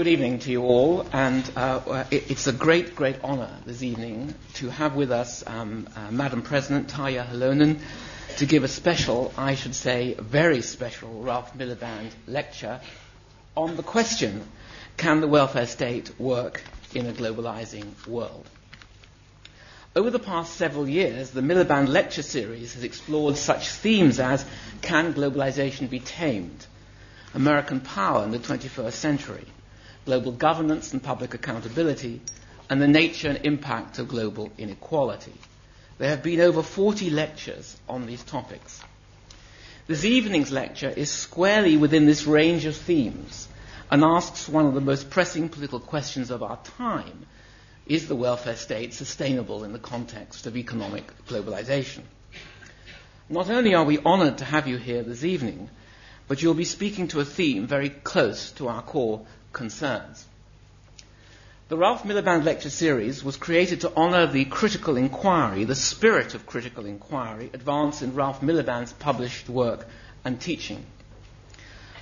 Good evening to you all, and it's a great, great honor this evening to have with us Madam President Taya Halonen to give a special, I should say, very special Ralph Miliband lecture on the question, can the welfare state work in a globalizing world? Over the past several years, the Miliband Lecture Series has explored such themes as, can globalization be tamed? American power in the 21st century, global governance and public accountability, and the nature and impact of global inequality. There have been over 40 lectures on these topics. This evening's lecture is squarely within this range of themes and asks one of the most pressing political questions of our time, is the welfare state sustainable in the context of economic globalization? Not only are we honored to have you here this evening, but you'll be speaking to a theme very close to our core concerns. The Ralph Miliband Lecture Series was created to honor the critical inquiry, the spirit of critical inquiry, advanced in Ralph Miliband's published work and teaching.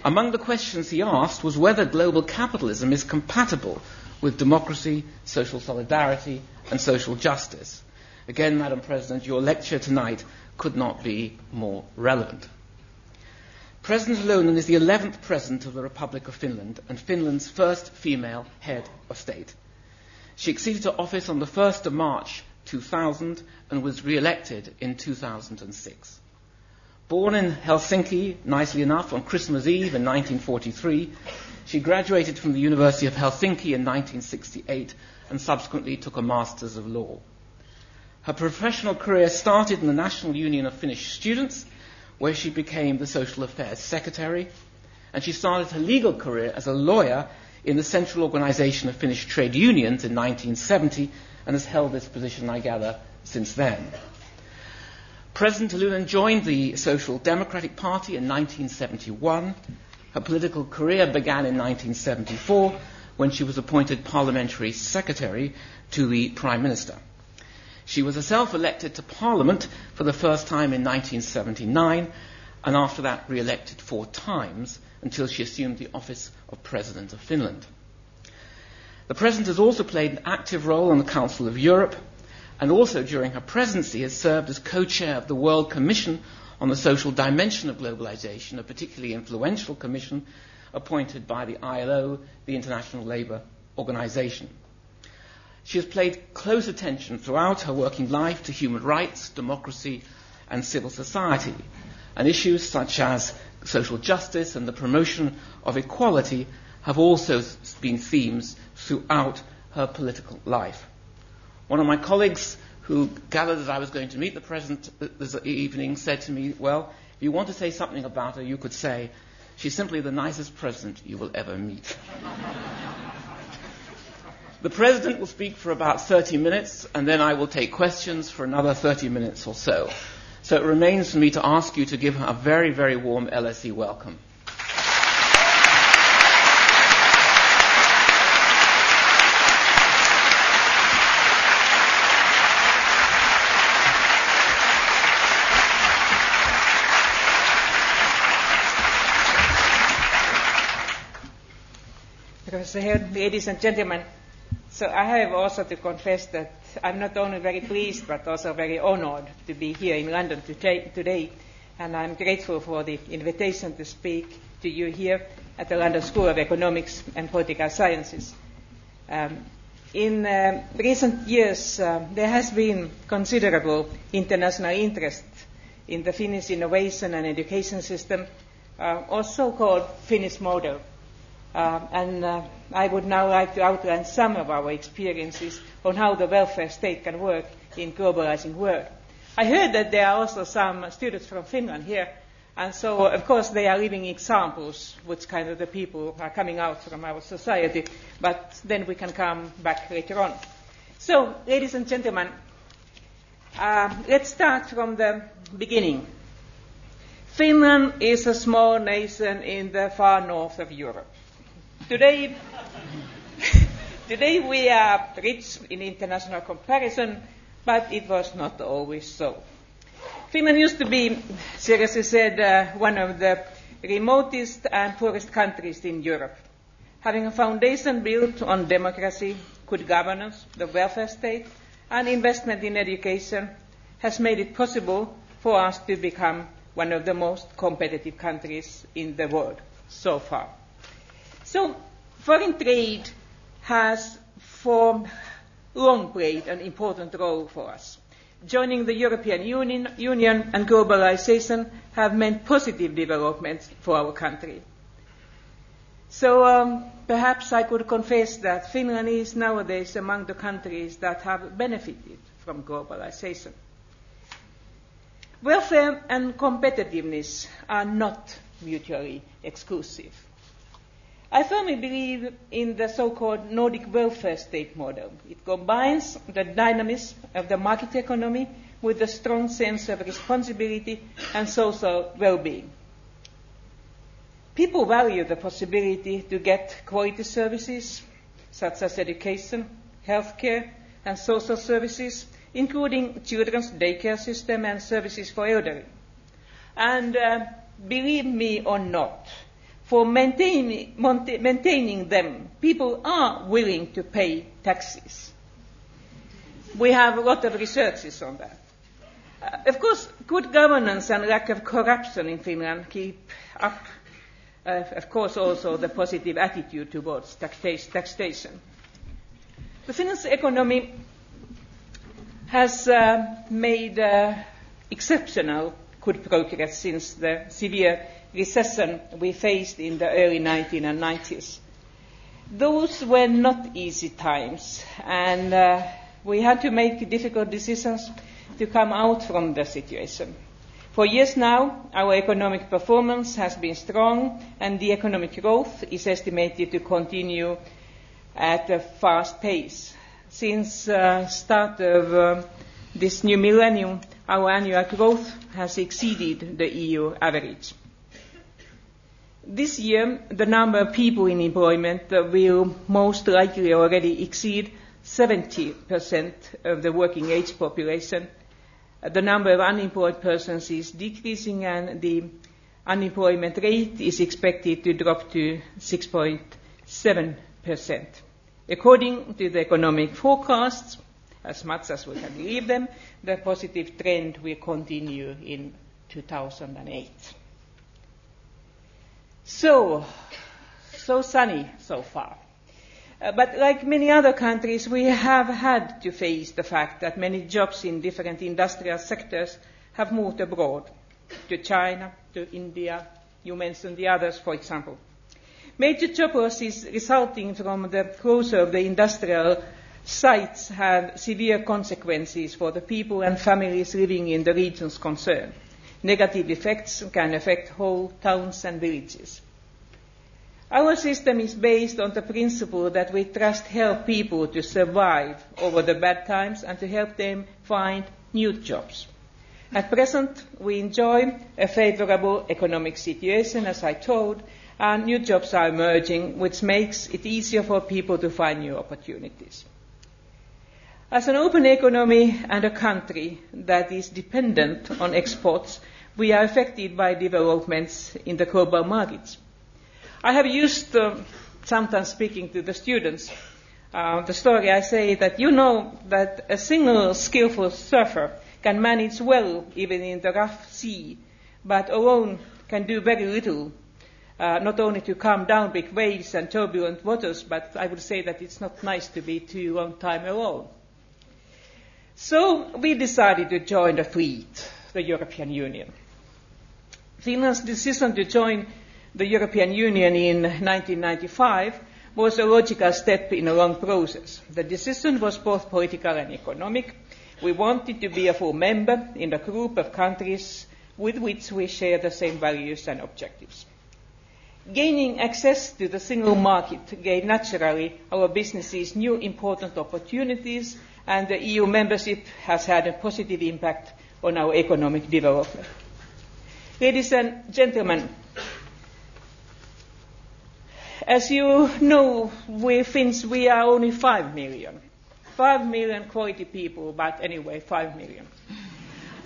Among the questions he asked was whether global capitalism is compatible with democracy, social solidarity, and social justice. Again, Madam President, your lecture tonight could not be more relevant. President Halonen is the 11th President of the Republic of Finland and Finland's first female head of state. She acceded to office on the 1st of March 2000 and was re-elected in 2006. Born in Helsinki, nicely enough, on Christmas Eve in 1943, she graduated from the University of Helsinki in 1968 and subsequently took a Master's of Law. Her professional career started in the National Union of Finnish Students, where she became the Social Affairs Secretary, and she started her legal career as a lawyer in the Central Organization of Finnish Trade Unions in 1970, and has held this position, I gather, since then. President Halonen joined the Social Democratic Party in 1971. Her political career began in 1974, when she was appointed Parliamentary Secretary to the Prime Minister. She was herself elected to Parliament for the first time in 1979, and after that re-elected 4 times until she assumed the office of President of Finland. The President has also played an active role in the Council of Europe, and also during her presidency has served as co-chair of the World Commission on the Social Dimension of Globalisation, a particularly influential commission appointed by the ILO, the International Labour Organisation. She has paid close attention throughout her working life to human rights, democracy, and civil society, and issues such as social justice and the promotion of equality have also been themes throughout her political life. One of my colleagues who gathered that I was going to meet the President this evening said to me, well, if you want to say something about her, you could say, she's simply the nicest President you will ever meet. The President will speak for about 30 minutes, and then I will take questions for another 30 minutes or so. So it remains for me to ask you to give her a very, very warm LSE welcome. Ladies and gentlemen, so I have also to confess that I'm not only very pleased but also very honored to be here in London today, and I'm grateful for the invitation to speak to you here at the London School of Economics and Political Sciences. In recent years, there has been considerable international interest in the Finnish innovation and education system, or so-called Finnish model. And I would now like to outline some of our experiences on how the welfare state can work in globalizing world. I heard that there are also some students from Finland here, and so of course they are living examples which kind of the people are coming out from our society, but then we can come back later on. So, ladies and gentlemen, let's start from the beginning. Finland is a small nation in the far north of Europe. Today we are rich in international comparison, but it was not always so. Finland used to be, seriously said, one of the remotest and poorest countries in Europe. having a foundation built on democracy, good governance, the welfare state, and investment in education has made it possible for us to become one of the most competitive countries in the world so far. So foreign trade has for long played an important role for us. Joining the European Union and globalization have meant positive developments for our country. So perhaps I could confess that Finland is nowadays among the countries that have benefited from globalization. Welfare and competitiveness are not mutually exclusive. I firmly believe in the so-called Nordic welfare state model. It combines the dynamism of the market economy with a strong sense of responsibility and social well-being. People value the possibility to get quality services, such as education, healthcare, and social services, including children's daycare system and services for elderly. And believe me or not, for maintaining them, people are willing to pay taxes. We have a lot of researches on that. Of course, good governance and lack of corruption in Finland keep up, of course, also the positive attitude towards taxation. The Finnish economy has made exceptional good progress since the severe recession we faced in the early 1990s. Those were not easy times, and we had to make difficult decisions to come out from the situation. For years now, our economic performance has been strong, and the economic growth is estimated to continue at a fast pace. Since the start of this new millennium, our annual growth has exceeded the EU average. This year, the number of people in employment will most likely already exceed 70% of the working age population. The number of unemployed persons is decreasing, and the unemployment rate is expected to drop to 6.7%. According to the economic forecasts, as much as we can believe them, the positive trend will continue in 2008. So sunny so far. But like many other countries, we have had to face the fact that many jobs in different industrial sectors have moved abroad, to China, to India. You mentioned the others, for example. Major job losses resulting from the closure of the industrial sites have severe consequences for the people and families living in the regions concerned. Negative effects can affect whole towns and villages. Our system is based on the principle that we trust help people to survive over the bad times and to help them find new jobs. At present, we enjoy a favorable economic situation, as I told, and new jobs are emerging, which makes it easier for people to find new opportunities. As an open economy and a country that is dependent on exports, we are affected by developments in the global markets. I have used, sometimes speaking to the students, the story I say that you know that a single skillful surfer can manage well even in the rough sea, but alone can do very little, not only to calm down big waves and turbulent waters, but I would say that it's not nice to be too long time alone. So we decided to join the fleet, the European Union. Finland's decision to join the European Union in 1995 was a logical step in a long process. The decision was both political and economic. We wanted to be a full member in the group of countries with which we share the same values and objectives. Gaining access to the single market gave naturally our businesses new important opportunities, and the EU membership has had a positive impact on our economic development. Ladies and gentlemen, as you know, we Finns, we are only 5 million. 5 million quality people, but anyway, 5 million.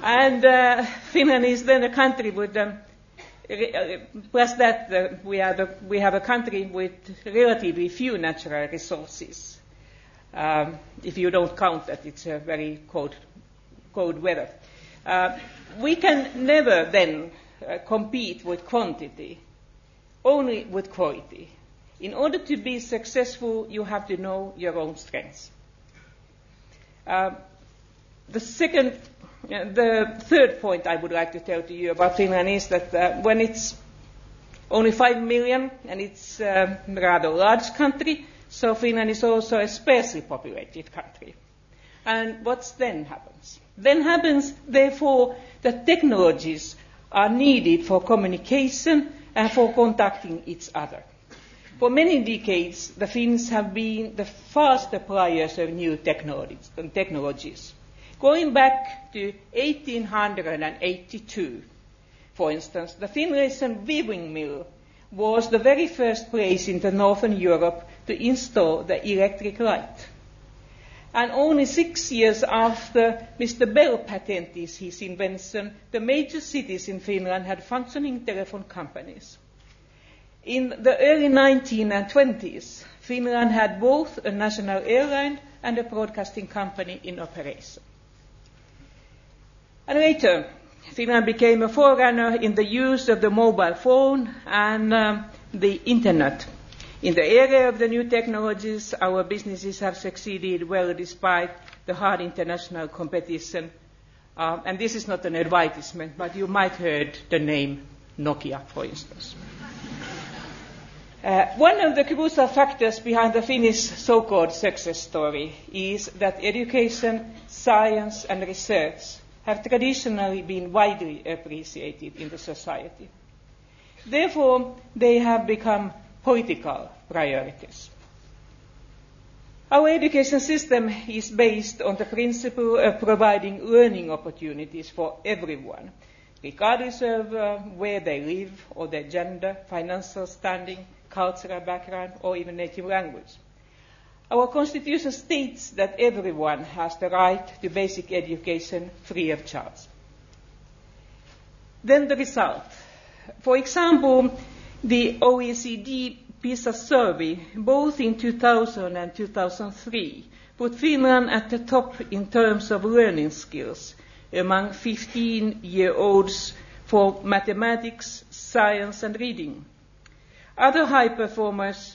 And Finland is then a country with plus that we have a country with relatively few natural resources. If you don't count that it's a very cold weather. We can never then compete with quantity, only with quality. In order to be successful, you have to know your own strengths. The third point I would like to tell to you about Finland is that when it's only 5 million and it's a rather large country, so Finland is also a sparsely populated country. And what then happens? Then happens, therefore, that technologies are needed for communication and for contacting each other. For many decades, the Finns have been the fast appliers of new technologies. Going back to 1882, for instance, the Finlayson weaving mill was the very first place in the northern Europe to install the electric light. And only 6 years after Mr. Bell patented his invention, the major cities in Finland had functioning telephone companies. In the early 1920s, Finland had both a national airline and a broadcasting company in operation. And later, Finland became a forerunner in the use of the mobile phone and the Internet. In the area of the new technologies, our businesses have succeeded well despite the hard international competition. And this is not an advertisement, but you might have heard the name Nokia, for instance. One of the crucial factors behind the Finnish so-called success story is that education, science and research have traditionally been widely appreciated in the society. Therefore, they have become political priorities. Our education system is based on the principle of providing learning opportunities for everyone, regardless of where they live or their gender, financial standing, cultural background, or even native language. Our constitution states that everyone has the right to basic education free of charge. Then the result. For example, the OECD PISA survey, both in 2000 and 2003, put Finland at the top in terms of learning skills among 15-year-olds for mathematics, science, and reading. Other high performers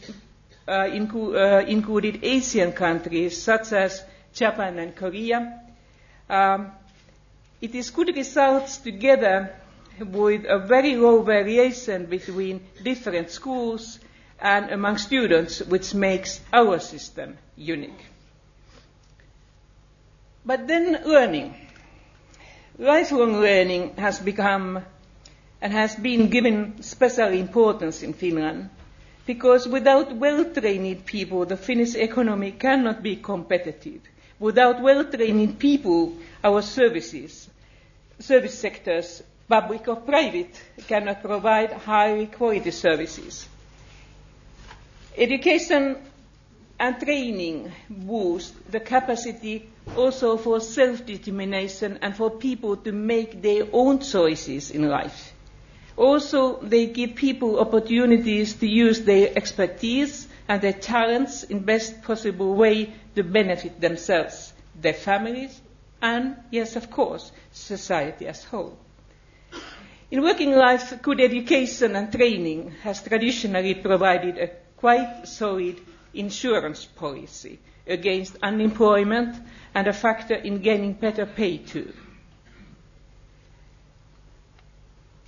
included Asian countries such as Japan and Korea. It is good results together with a very low variation between different schools and among students, which makes our system unique. But then learning. Lifelong learning has become and has been given special importance in Finland, because without well-trained people, the Finnish economy cannot be competitive. Without well-trained people, our service sectors, public or private, cannot provide high-quality services. Education and training boost the capacity also for self-determination and for people to make their own choices in life. Also, they give people opportunities to use their expertise and their talents in best possible way to benefit themselves, their families, and, yes, of course, society as a whole. In working life, good education and training has traditionally provided a quite solid insurance policy against unemployment and a factor in gaining better pay too.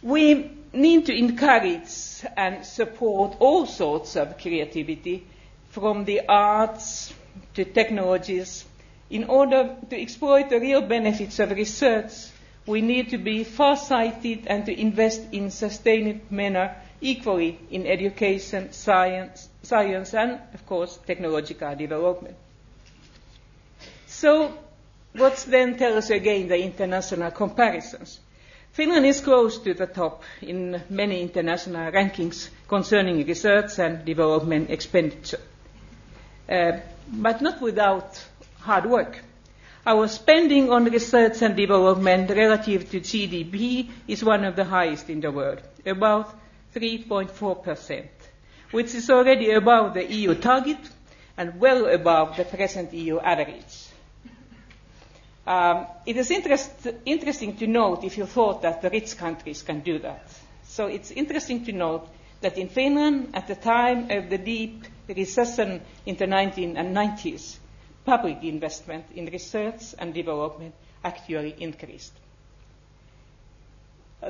We need to encourage and support all sorts of creativity, from the arts to technologies. In order to exploit the real benefits of research, we need to be far-sighted and to invest in a sustained manner, equally in education, science and, of course, technological development. So, what then tells again the international comparisons? Finland is close to the top in many international rankings concerning research and development expenditure, but not without hard work. Our spending on research and development relative to GDP is one of the highest in the world, about 3.4%, which is already above the EU target and well above the present EU average. It is interesting to note if you thought that the rich countries can do that. So it's interesting to note that in Finland, at the time of the deep recession in the 1990s, public investment in research and development actually increased.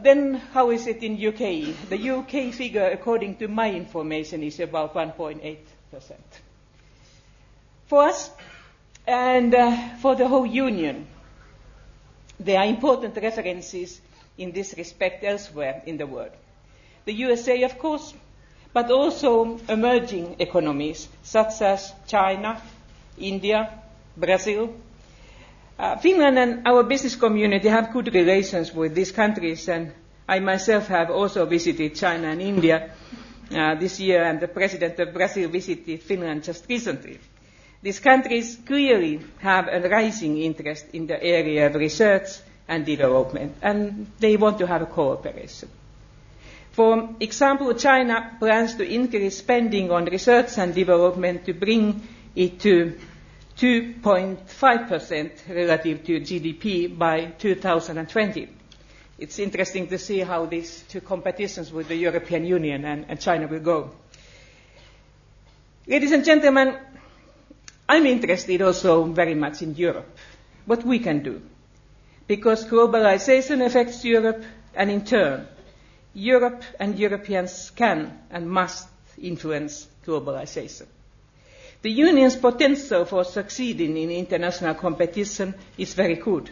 Then how is it in UK? The UK figure, according to my information, is about 1.8%. For us, and for the whole Union, there are important references in this respect elsewhere in the world. The USA, of course, but also emerging economies such as China, India, Brazil. Finland and our business community have good relations with these countries, and I myself have also visited China and India this year, and the president of Brazil visited Finland just recently. These countries clearly have a rising interest in the area of research and development, and they want to have a cooperation. For example, China plans to increase spending on research and development to bring it to 2.5% relative to GDP by 2020. It's interesting to see how these two competitions with the European Union and China will go. Ladies and gentlemen, I'm interested also very much in Europe, what we can do, because globalization affects Europe, and in turn, Europe and Europeans can and must influence globalization. The Union's potential for succeeding in international competition is very good.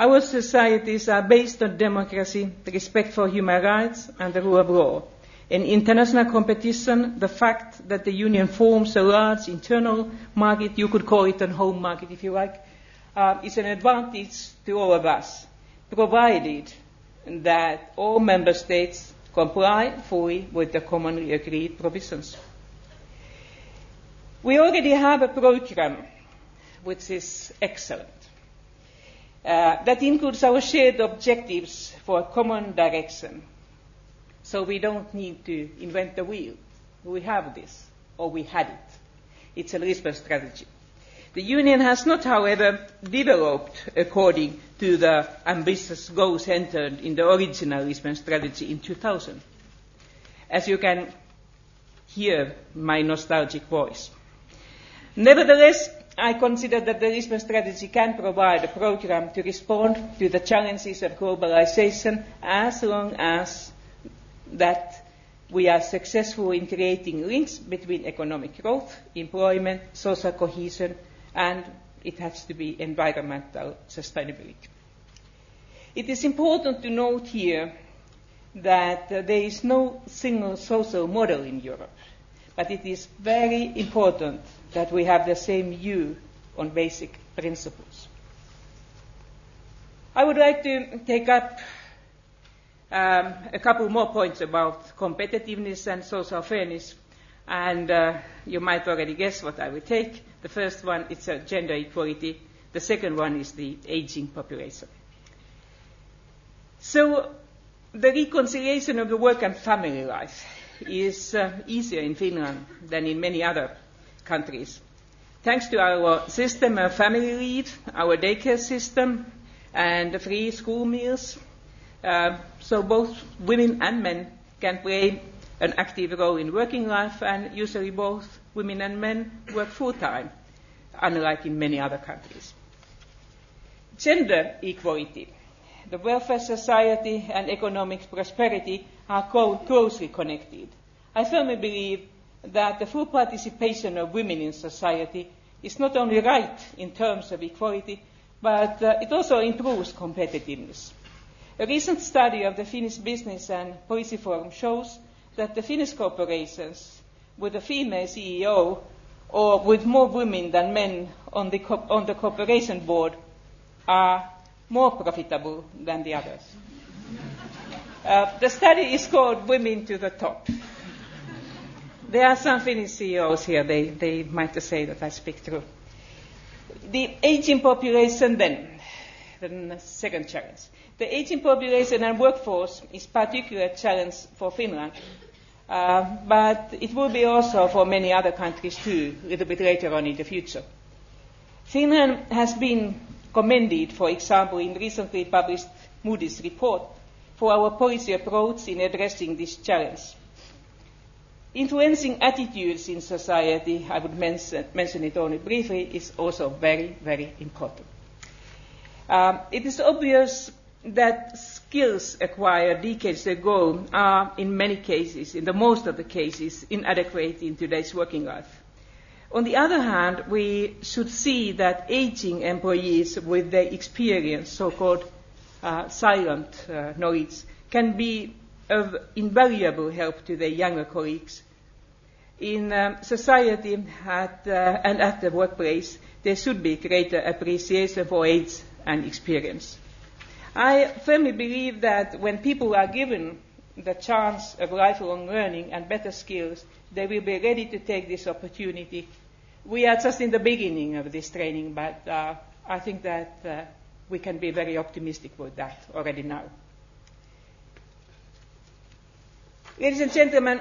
Our societies are based on democracy, respect for human rights, and the rule of law. In international competition, the fact that the Union forms a large internal market, you could call it a home market if you like, is an advantage to all of us, provided that all member states comply fully with the commonly agreed provisions. We already have a program which is excellent. That includes our shared objectives for a common direction. So we don't need to invent the wheel. We have this, or we had it. It's a Lisbon strategy. The Union has not, however, developed according to the ambitious goals entered in the original Lisbon strategy in 2000. As you can hear my nostalgic voice. Nevertheless, I consider that the Lisbon strategy can provide a program to respond to the challenges of globalization as long as that we are successful in creating links between economic growth, employment, social cohesion, and it has to be environmental sustainability. It is important to note here that there is no single social model in Europe, but it is very important that we have the same view on basic principles. I would like to take up a couple more points about competitiveness and social fairness, and you might already guess what I will take. The first one is gender equality. The second one is the aging population. So the reconciliation of the work and family life is easier in Finland than in many other countries, thanks to our system of family leave, our daycare system, and free school meals. So both women and men can play an active role in working life, and usually both women and men work full-time, unlike in many other countries. Gender equality, the welfare society and economic prosperity are closely connected. I firmly believe that the full participation of women in society is not only right in terms of equality, but it also improves competitiveness. A recent study of the Finnish Business and Policy Forum shows that the Finnish corporations with a female CEO or with more women than men on the corporation board are more profitable than the others. The study is called Women to the Top. There are some Finnish CEOs here. They might say that I speak true. The aging population then the second challenge. The aging population and workforce is particular challenge for Finland, but it will be also for many other countries too, a little bit later on in the future. Finland has been commended, for example, in recently published Moody's report for our policy approach in addressing this challenge. Influencing attitudes in society, I would mention it only briefly, is also very, very important. It is obvious that skills acquired decades ago are, in many cases, in the most of the cases, inadequate in today's working life. On the other hand, we should see that aging employees with their experience, so-called silent knowledge, can be of invaluable help to their younger colleagues. In society and at the workplace, there should be greater appreciation for age and experience. I firmly believe that when people are given the chance of lifelong learning and better skills, they will be ready to take this opportunity. We are just in the beginning of this training, but I think that we can be very optimistic with that already now. Ladies and gentlemen,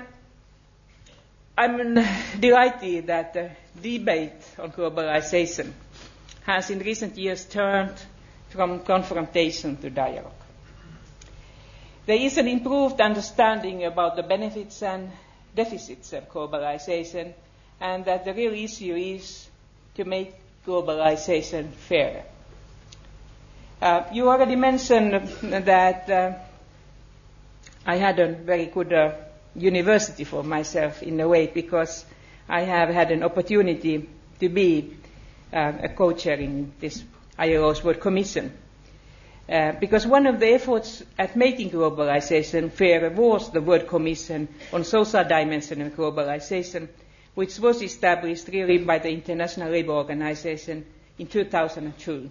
I'm delighted that the debate on globalization has in recent years turned from confrontation to dialogue. There is an improved understanding about the benefits and deficits of globalization, and that the real issue is to make globalization fairer. You already mentioned that I had a very good university for myself in a way, because I have had an opportunity to be a co-chair in this ILO's World Commission. Because one of the efforts at making globalization fairer was the World Commission on Social Dimension of Globalization, which was established really by the International Labour Organization in 2002.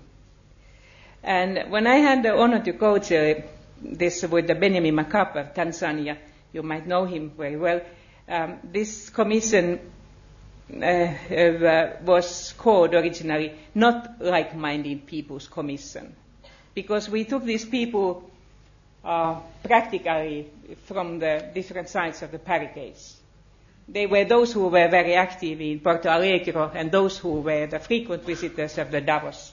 And when I had the honor to co-chair this with the Benjamin Mkapa, Tanzania, you might know him very well. This commission was called originally Not Like-Minded People's Commission, because we took these people practically from the different sides of the barricades. They were those who were very active in Porto Alegre and those who were the frequent visitors of the Davos.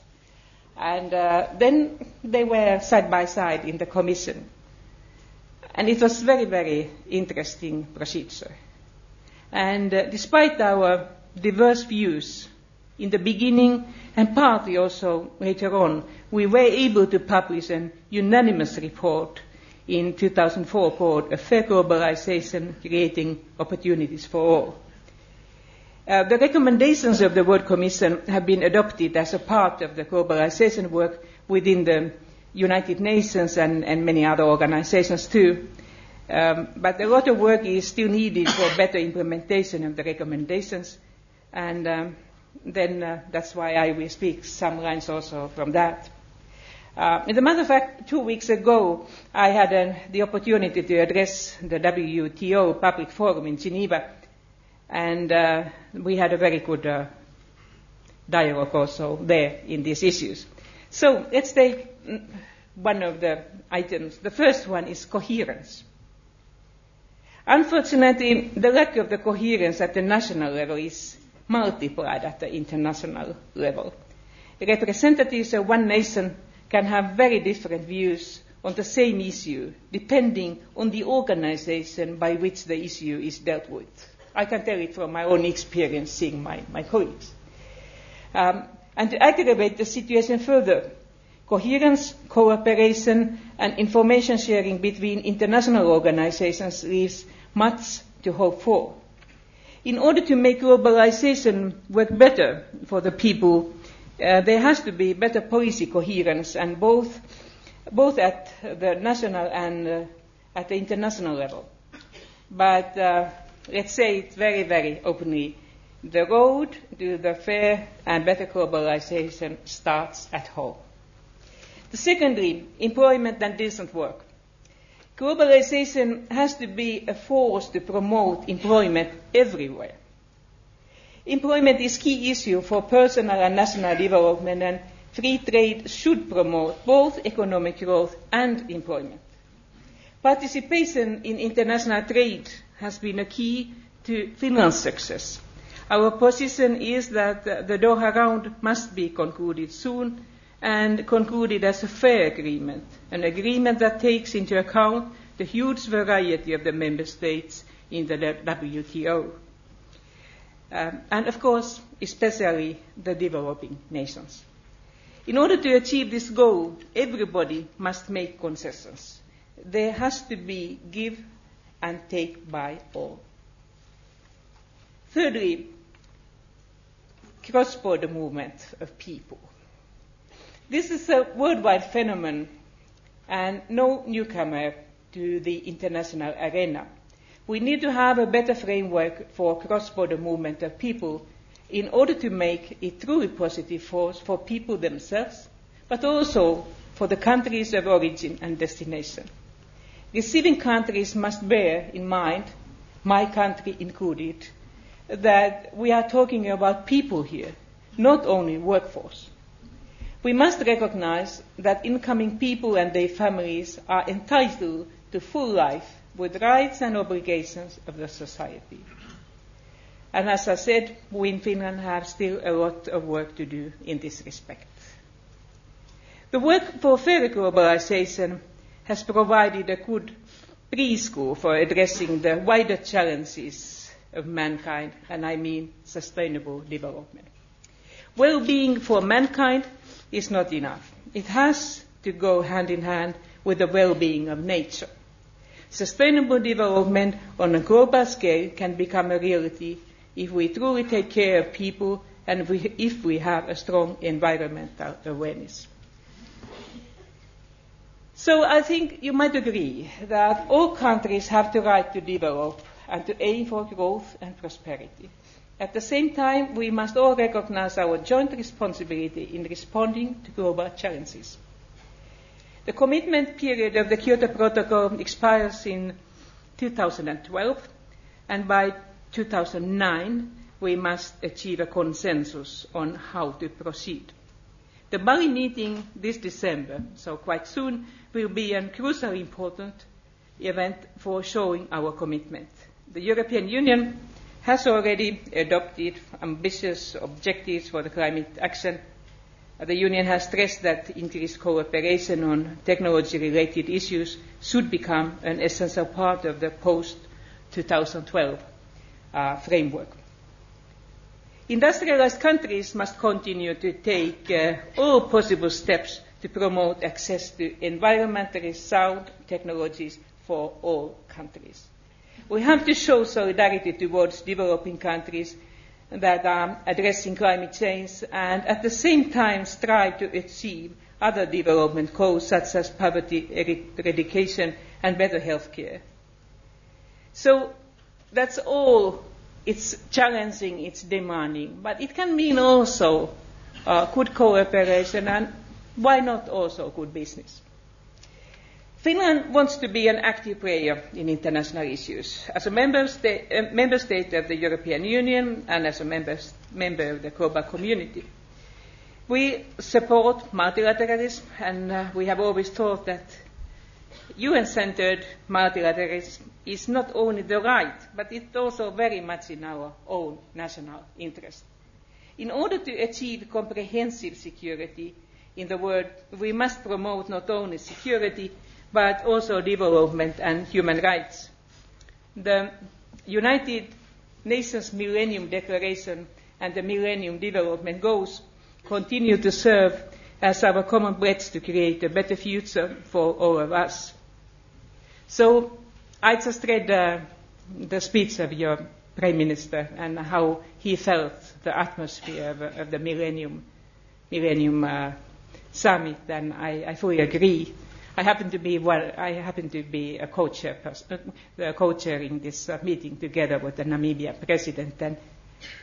And then they were side by side in the commission. And it was very, very interesting procedure. And despite our diverse views in the beginning and partly also later on, we were able to publish an unanimous report in 2004 called A Fair Globalization, Creating Opportunities for All. The recommendations of the World Commission have been adopted as a part of the globalization work within the United Nations and many other organizations too. But a lot of work is still needed for better implementation of the recommendations. And then that's why I will speak some lines also from that. As a matter of fact, 2 weeks ago, I had the opportunity to address the WTO Public Forum in Geneva. And we had a very good dialogue also there in these issues. So let's take one of the items. The first one is coherence. Unfortunately, the lack of the coherence at the national level is multiplied at the international level. Representatives of one nation can have very different views on the same issue, depending on the organization by which the issue is dealt with. I can tell it from my own experience seeing my colleagues. And to aggravate the situation further, coherence, cooperation, and information sharing between international organizations leaves much to hope for. In order to make globalization work better for the people, there has to be better policy coherence, and both at the national and at the international level. But let's say it very, very openly. The road to the fair and better globalization starts at home. Secondly, employment and decent work. Globalization has to be a force to promote employment everywhere. Employment is a key issue for personal and national development, and free trade should promote both economic growth and employment. Participation in international trade has been a key to Finland's success. Our position is that the Doha Round must be concluded soon and concluded as a fair agreement, an agreement that takes into account the huge variety of the member states in the WTO. And of course, especially the developing nations. In order to achieve this goal, everybody must make concessions. There has to be give and take by all. Thirdly, cross-border movement of people. This is a worldwide phenomenon and no newcomer to the international arena. We need to have a better framework for cross-border movement of people in order to make it truly positive force for people themselves, but also for the countries of origin and destination. Receiving countries must bear in mind, my country included, that we are talking about people here, not only workforce. We must recognize that incoming people and their families are entitled to full life with rights and obligations of the society. And as I said, we in Finland have still a lot of work to do in this respect. The work for fair globalization has provided a good preschool for addressing the wider challenges of mankind, and I mean sustainable development. Well-being for mankind is not enough. It has to go hand in hand with the well-being of nature. Sustainable development on a global scale can become a reality if we truly take care of people and if we have a strong environmental awareness. So I think you might agree that all countries have the right to develop and to aim for growth and prosperity. At the same time, we must all recognize our joint responsibility in responding to global challenges. The commitment period of the Kyoto Protocol expires in 2012, and by 2009, we must achieve a consensus on how to proceed. The Bali meeting this December, so quite soon, will be a crucially important event for showing our commitment. The European Union has already adopted ambitious objectives for the climate action. The Union has stressed that increased cooperation on technology-related issues should become an essential part of the post-2012 framework. Industrialized countries must continue to take all possible steps to promote access to environmentally sound technologies for all countries. We have to show solidarity towards developing countries that are addressing climate change and at the same time strive to achieve other development goals such as poverty eradication and better health care. So that's all. It's challenging, it's demanding, but it can mean also good cooperation and why not also good business. Finland wants to be an active player in international issues. As a member state of the European Union and as a member of the global community, we support multilateralism, and we have always thought that UN-centered multilateralism is not only the right, but it's also very much in our own national interest. In order to achieve comprehensive security in the world, we must promote not only security, but also development and human rights. The United Nations Millennium Declaration and the Millennium Development Goals continue to serve as our common pledge to create a better future for all of us. So I just read the speech of your Prime Minister and how he felt the atmosphere of the Millennium Summit, and I fully agree. I happen to be a co-chair, the co-chair in this meeting together with the Namibia president,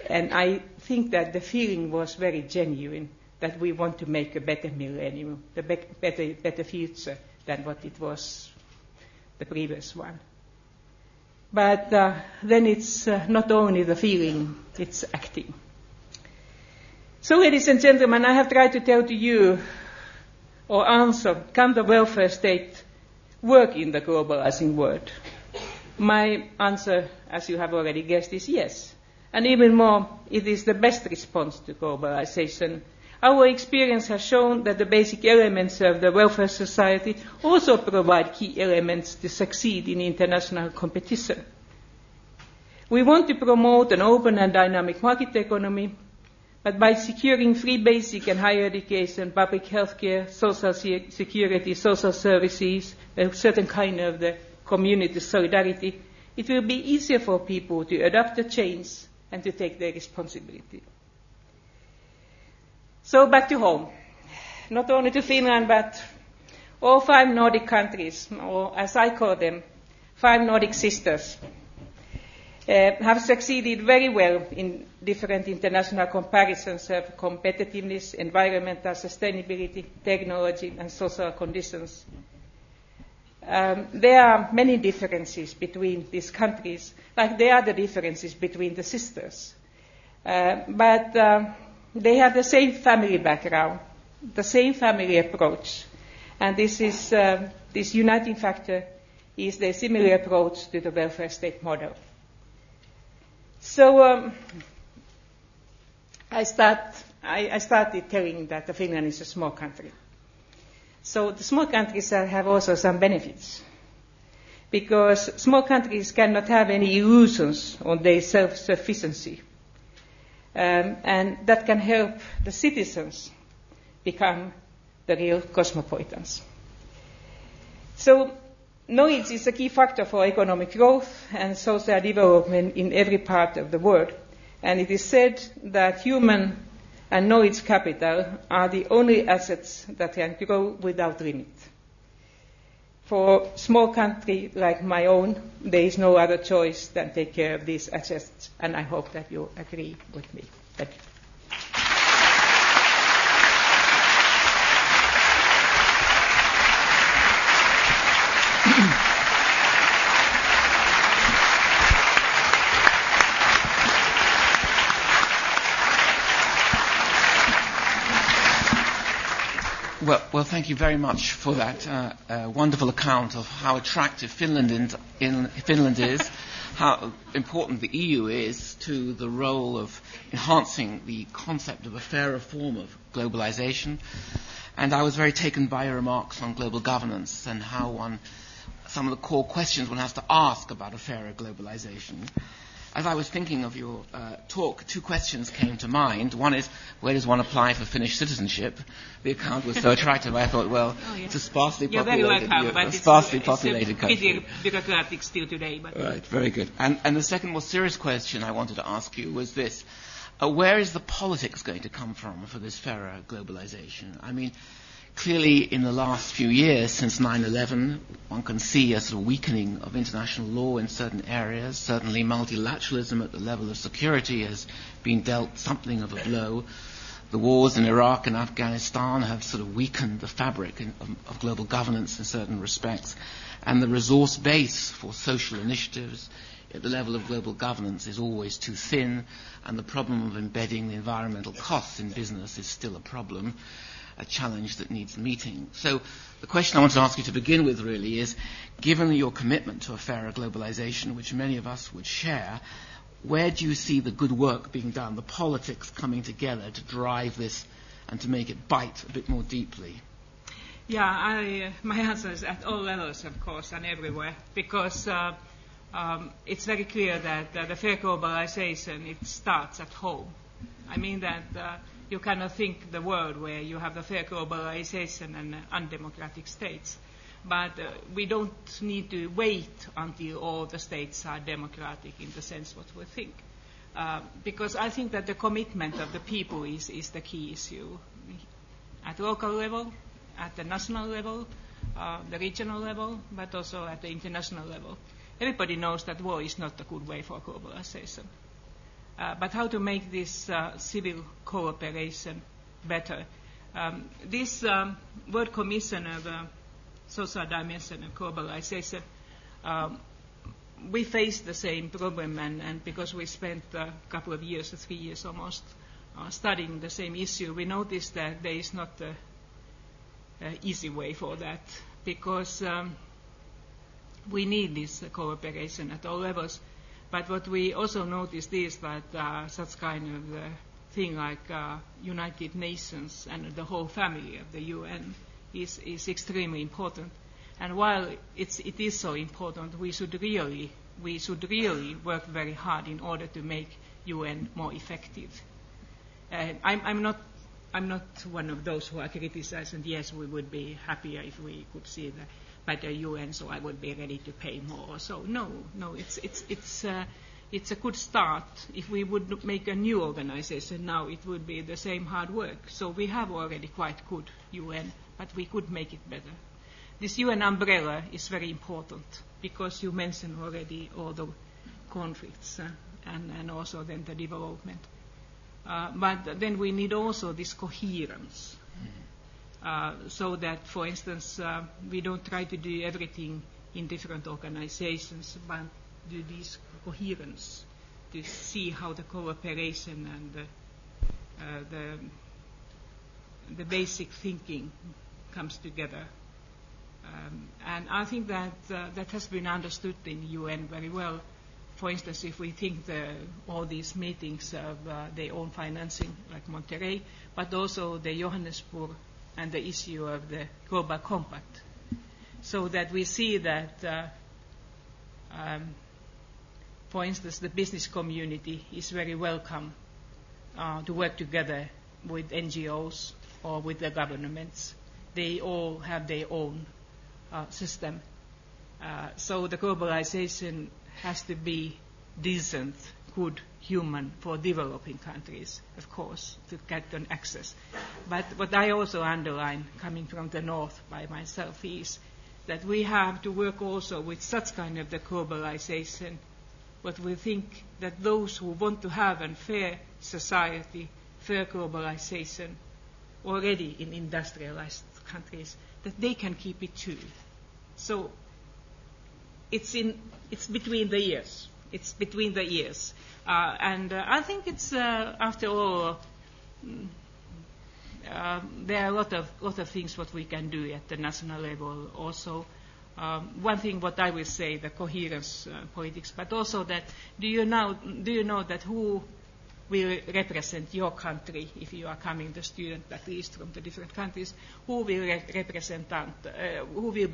and I think that the feeling was very genuine that we want to make a better millennium, a better future than what it was the previous one. But then it's not only the feeling, it's acting. So, ladies and gentlemen, I have tried to tell to you or answer, can the welfare state work in the globalizing world? My answer, as you have already guessed, is yes. And even more, it is the best response to globalization. Our experience has shown that the basic elements of the welfare society also provide key elements to succeed in international competition. We want to promote an open and dynamic market economy, but by securing free basic and higher education, public health care, social security, social services, a certain kind of the community solidarity, it will be easier for people to adapt the change and to take their responsibility. So back to home, not only to Finland, but all five Nordic countries, or as I call them, five Nordic sisters, have succeeded very well in different international comparisons of competitiveness, environmental sustainability, technology, and social conditions. There are many differences between these countries, like there are the differences between the sisters. But they have the same family background, the same family approach, and this uniting factor is their similar approach to the welfare state model. So I started telling that Finland is a small country. So the small countries have also some benefits, because small countries cannot have any illusions on their self-sufficiency. And that can help the citizens become the real cosmopolitans. So knowledge is a key factor for economic growth and social development in every part of the world. And it is said that human and knowledge capital are the only assets that can grow without limit. For a small country like my own, there is no other choice than take care of these assets, and I hope that you agree with me. Thank you. Well, thank you very much for that wonderful account of how attractive Finland is, how important the EU is to the role of enhancing the concept of a fairer form of globalization. And I was very taken by your remarks on global governance and how some of the core questions one has to ask about a fairer globalization. As I was thinking of your talk, two questions came to mind. One is, where does one apply for Finnish citizenship? The account was so attractive, I thought, well, it's a sparsely populated country. It's bureaucratic still today. But right, very good. And the second more serious question I wanted to ask you was this. Where is the politics going to come from for this fairer globalization? I mean, clearly in the last few years, since 9/11, one can see a sort of weakening of international law in certain areas. Certainly multilateralism at the level of security has been dealt something of a blow. The wars in Iraq and Afghanistan have sort of weakened the fabric of global governance in certain respects. And the resource base for social initiatives at the level of global governance is always too thin, and the problem of embedding the environmental costs in business is still a problem. A challenge that needs meeting. So the question I want to ask you to begin with really is, given your commitment to a fairer globalization, which many of us would share, where do you see the good work being done, the politics coming together to drive this and to make it bite a bit more deeply? Yeah, my answer is at all levels, of course, and everywhere, because it's very clear that the fair globalization, it starts at home. I mean that you cannot think the world where you have the fair globalization and undemocratic states. But we don't need to wait until all the states are democratic in the sense what we think. Because I think that the commitment of the people is the key issue. At local level, at the national level, the regional level, but also at the international level. Everybody knows that war is not a good way for globalization. But how to make this civil cooperation better. This World Commission of Social Dimension of Globalization we faced the same problem, and because we spent a couple of years, 3 years almost, studying the same issue, we noticed that there is not an easy way for that, because we need this cooperation at all levels. But what we also noticed is that such kind of thing like United Nations and the whole family of the UN is extremely important. And while it is so important, we should really work very hard in order to make UN more effective. I'm not one of those who are criticized, and yes, we would be happier if we could see that. But the UN, so I would be ready to pay more. So no, it's a good start. If we would make a new organization now, it would be the same hard work. So we have already quite good UN, but we could make it better. This UN umbrella is very important because you mentioned already all the conflicts and also then the development. But then we need also this coherence. So that, for instance, we don't try to do everything in different organizations, but do this coherence to see how the cooperation and the basic thinking comes together. And I think that that has been understood in UN very well. For instance, if we think all these meetings of their own financing, like Monterrey, but also the Johannesburg and the issue of the Global Compact, so that we see that, for instance, the business community is very welcome to work together with NGOs or with the governments. They all have their own system. So the globalization has to be decent, good, human for developing countries, of course, to get them access. But what I also underline, coming from the north by myself, is that we have to work also with such kind of the globalization, but we think that those who want to have a fair society, fair globalization, already in industrialized countries, that they can keep it too. So it's between the years. It's between the years. And I think it's, after all, there are a lot of things what we can do at the national level also. One thing what I will say, the coherence politics, but also that do you know that who will represent your country, if you are coming the student at least from the different countries, who will be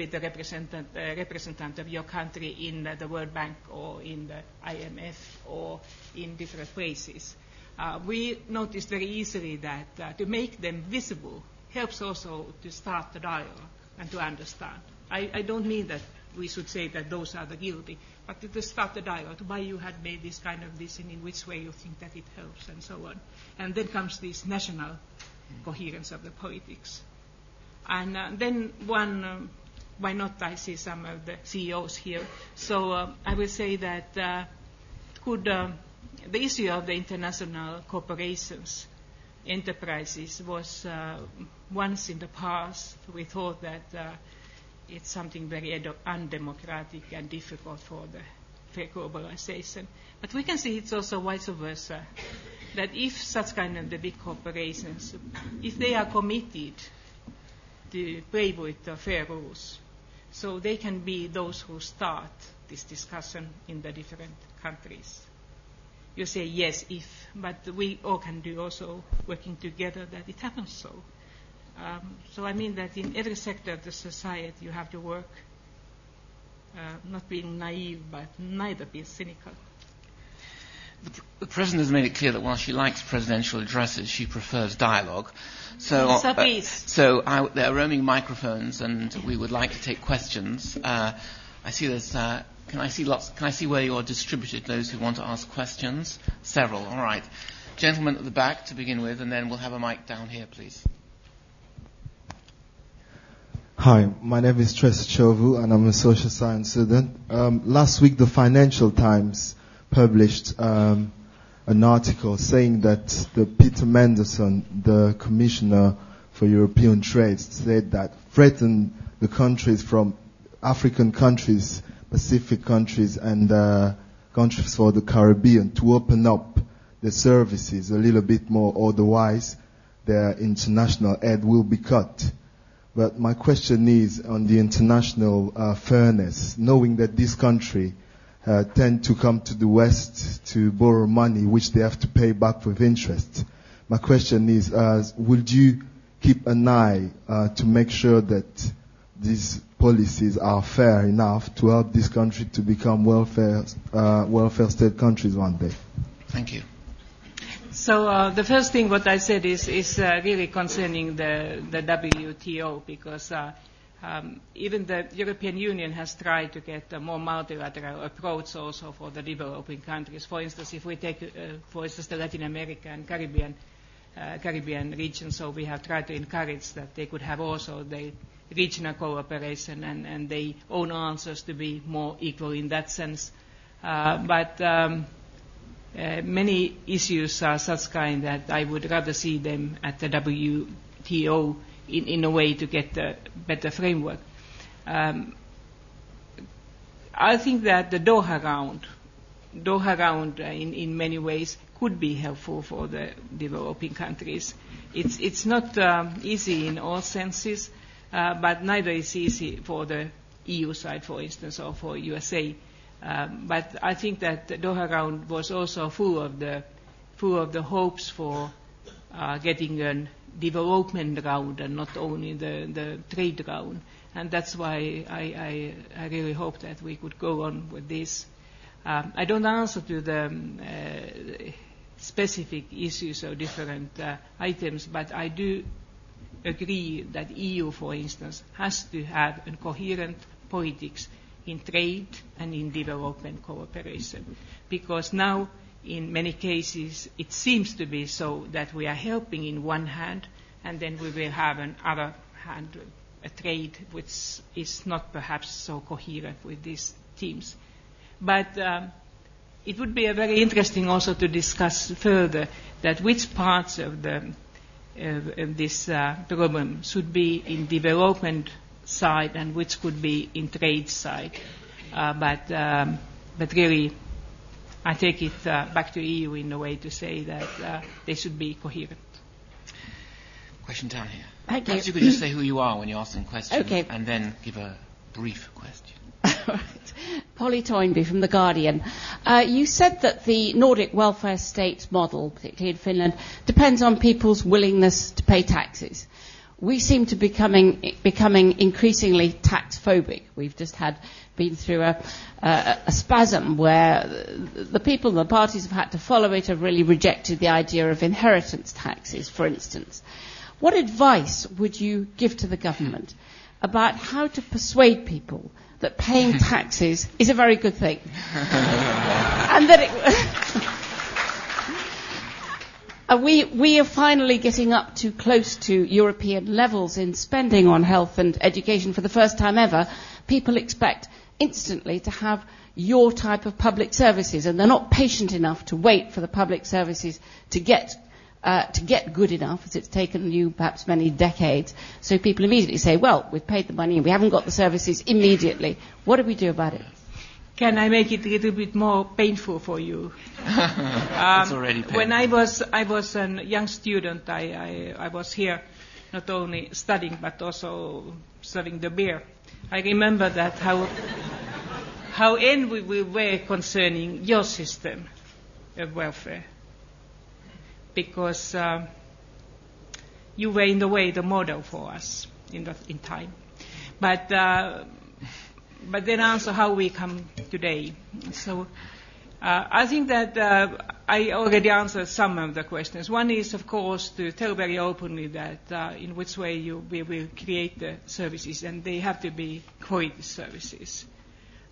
the representative of your country in the World Bank or in the IMF or in different places. We noticed very easily that to make them visible helps also to start the dialogue and to understand. I don't mean that we should say that those are the guilty, but to start the dialogue, why you had made this kind of this and in which way you think that it helps and so on. And then comes this national coherence of the politics. And then one, why not, I see some of the CEOs here. So I will say that the issue of the international corporations, enterprises, was once in the past we thought that it's something very undemocratic and difficult for the fair globalization. But we can see it's also vice versa, that if such kind of the big corporations, if they are committed to play with the fair rules, so they can be those who start this discussion in the different countries. You say yes, if, but we all can do also working together that it happens so. So I mean that in every sector of the society you have to work, not being naive, but neither being cynical. The President has made it clear that while she likes presidential addresses, she prefers dialogue. So there are roaming microphones, and we would like to take questions. I see there's. Can I see where you are distributed? Those who want to ask questions, several. All right, gentleman at the back to begin with, and then we'll have a mic down here, please. Hi, my name is Tres Chovu, and I'm a social science student. Last week, the Financial Times published an article saying that Peter Mandelson, the Commissioner for European Trade, said that threatened the countries from African countries Pacific countries and countries for the Caribbean to open up the services a little bit more, otherwise their international aid will be cut. But my question is on the international fairness, knowing that this country tend to come to the West to borrow money, which they have to pay back with interest. My question is, would you keep an eye to make sure that these policies are fair enough to help this country to become welfare state countries one day? Thank you. So the first thing what I said is really concerning the WTO, because even the European Union has tried to get a more multilateral approach also for the developing countries. For instance, if we take, for instance, the Latin America and Caribbean region, so we have tried to encourage that they could have also the regional cooperation and their own answers to be more equal in that sense. But many issues are such kind that I would rather see them at the WTO in a way to get a better framework. I think that the Doha Round in many ways could be helpful for the developing countries. It's not easy in all senses, but neither is easy for the EU side, for instance, or for USA. But I think that the Doha Round was also full of the hopes for getting an development round and not only the trade round. And that's why I really hope that we could go on with this. I don't answer to the specific issues or different items, but I do agree that EU, for instance, has to have a coherent politics in trade and in development cooperation. Because now, in many cases, it seems to be so that we are helping in one hand, and then we will have on other hand a trade which is not perhaps so coherent with these teams. But it would be very interesting also to discuss further that which parts of this problem should be in development side and which could be in trade side. But really, I take it back to EU in a way to say that they should be coherent. Question down here. Thank Perhaps you could just say who you are when you're asking questions, okay, and then give a brief question. All right. Polly Toynbee from The Guardian. You said that the Nordic welfare state model, particularly in Finland, depends on people's willingness to pay taxes. We seem to be becoming increasingly tax-phobic. We've just been through a spasm where the people and the parties have had to follow it, have really rejected the idea of inheritance taxes, for instance. What advice would you give to the government about how to persuade people that paying taxes is a very good thing? And that we are finally getting up too close to European levels in spending on health and education for the first time ever. People expect instantly to have your type of public services, and they're not patient enough to wait for the public services to get good enough, as it's taken you perhaps many decades. So people immediately say, well, we've paid the money and we haven't got the services immediately. What do we do about it? Can I make it a little bit more painful for you? It's already painful. When I was a young student, I was here not only studying but also serving the beer. I remember that how envy we were concerning your system of welfare, because you were in a way the model for us in time. But then also how we come today. So I think that I already answered some of the questions. One is, of course, to tell very openly that in which way we will create the services, and they have to be quality services.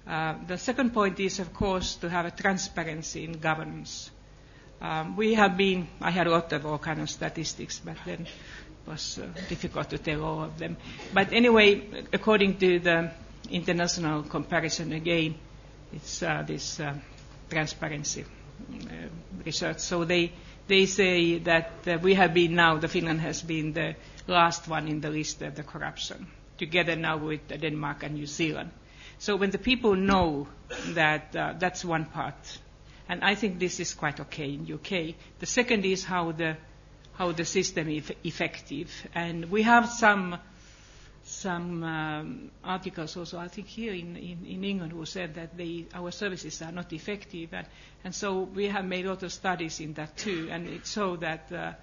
The second point is, of course, to have a transparency in governance. I had a lot of all kinds of statistics, but then it was difficult to tell all of them. But anyway, according to the international comparison, again, it's this transparency research. So they say that Finland has been the last one in the list of the corruption, together now with Denmark and New Zealand. So when the people know that, that's one part. And I think this is quite okay in UK. The second is how the system is effective. And we have some articles also, I think, here in England who said that our services are not effective. And so we have made a lot of studies in that too. And it showed that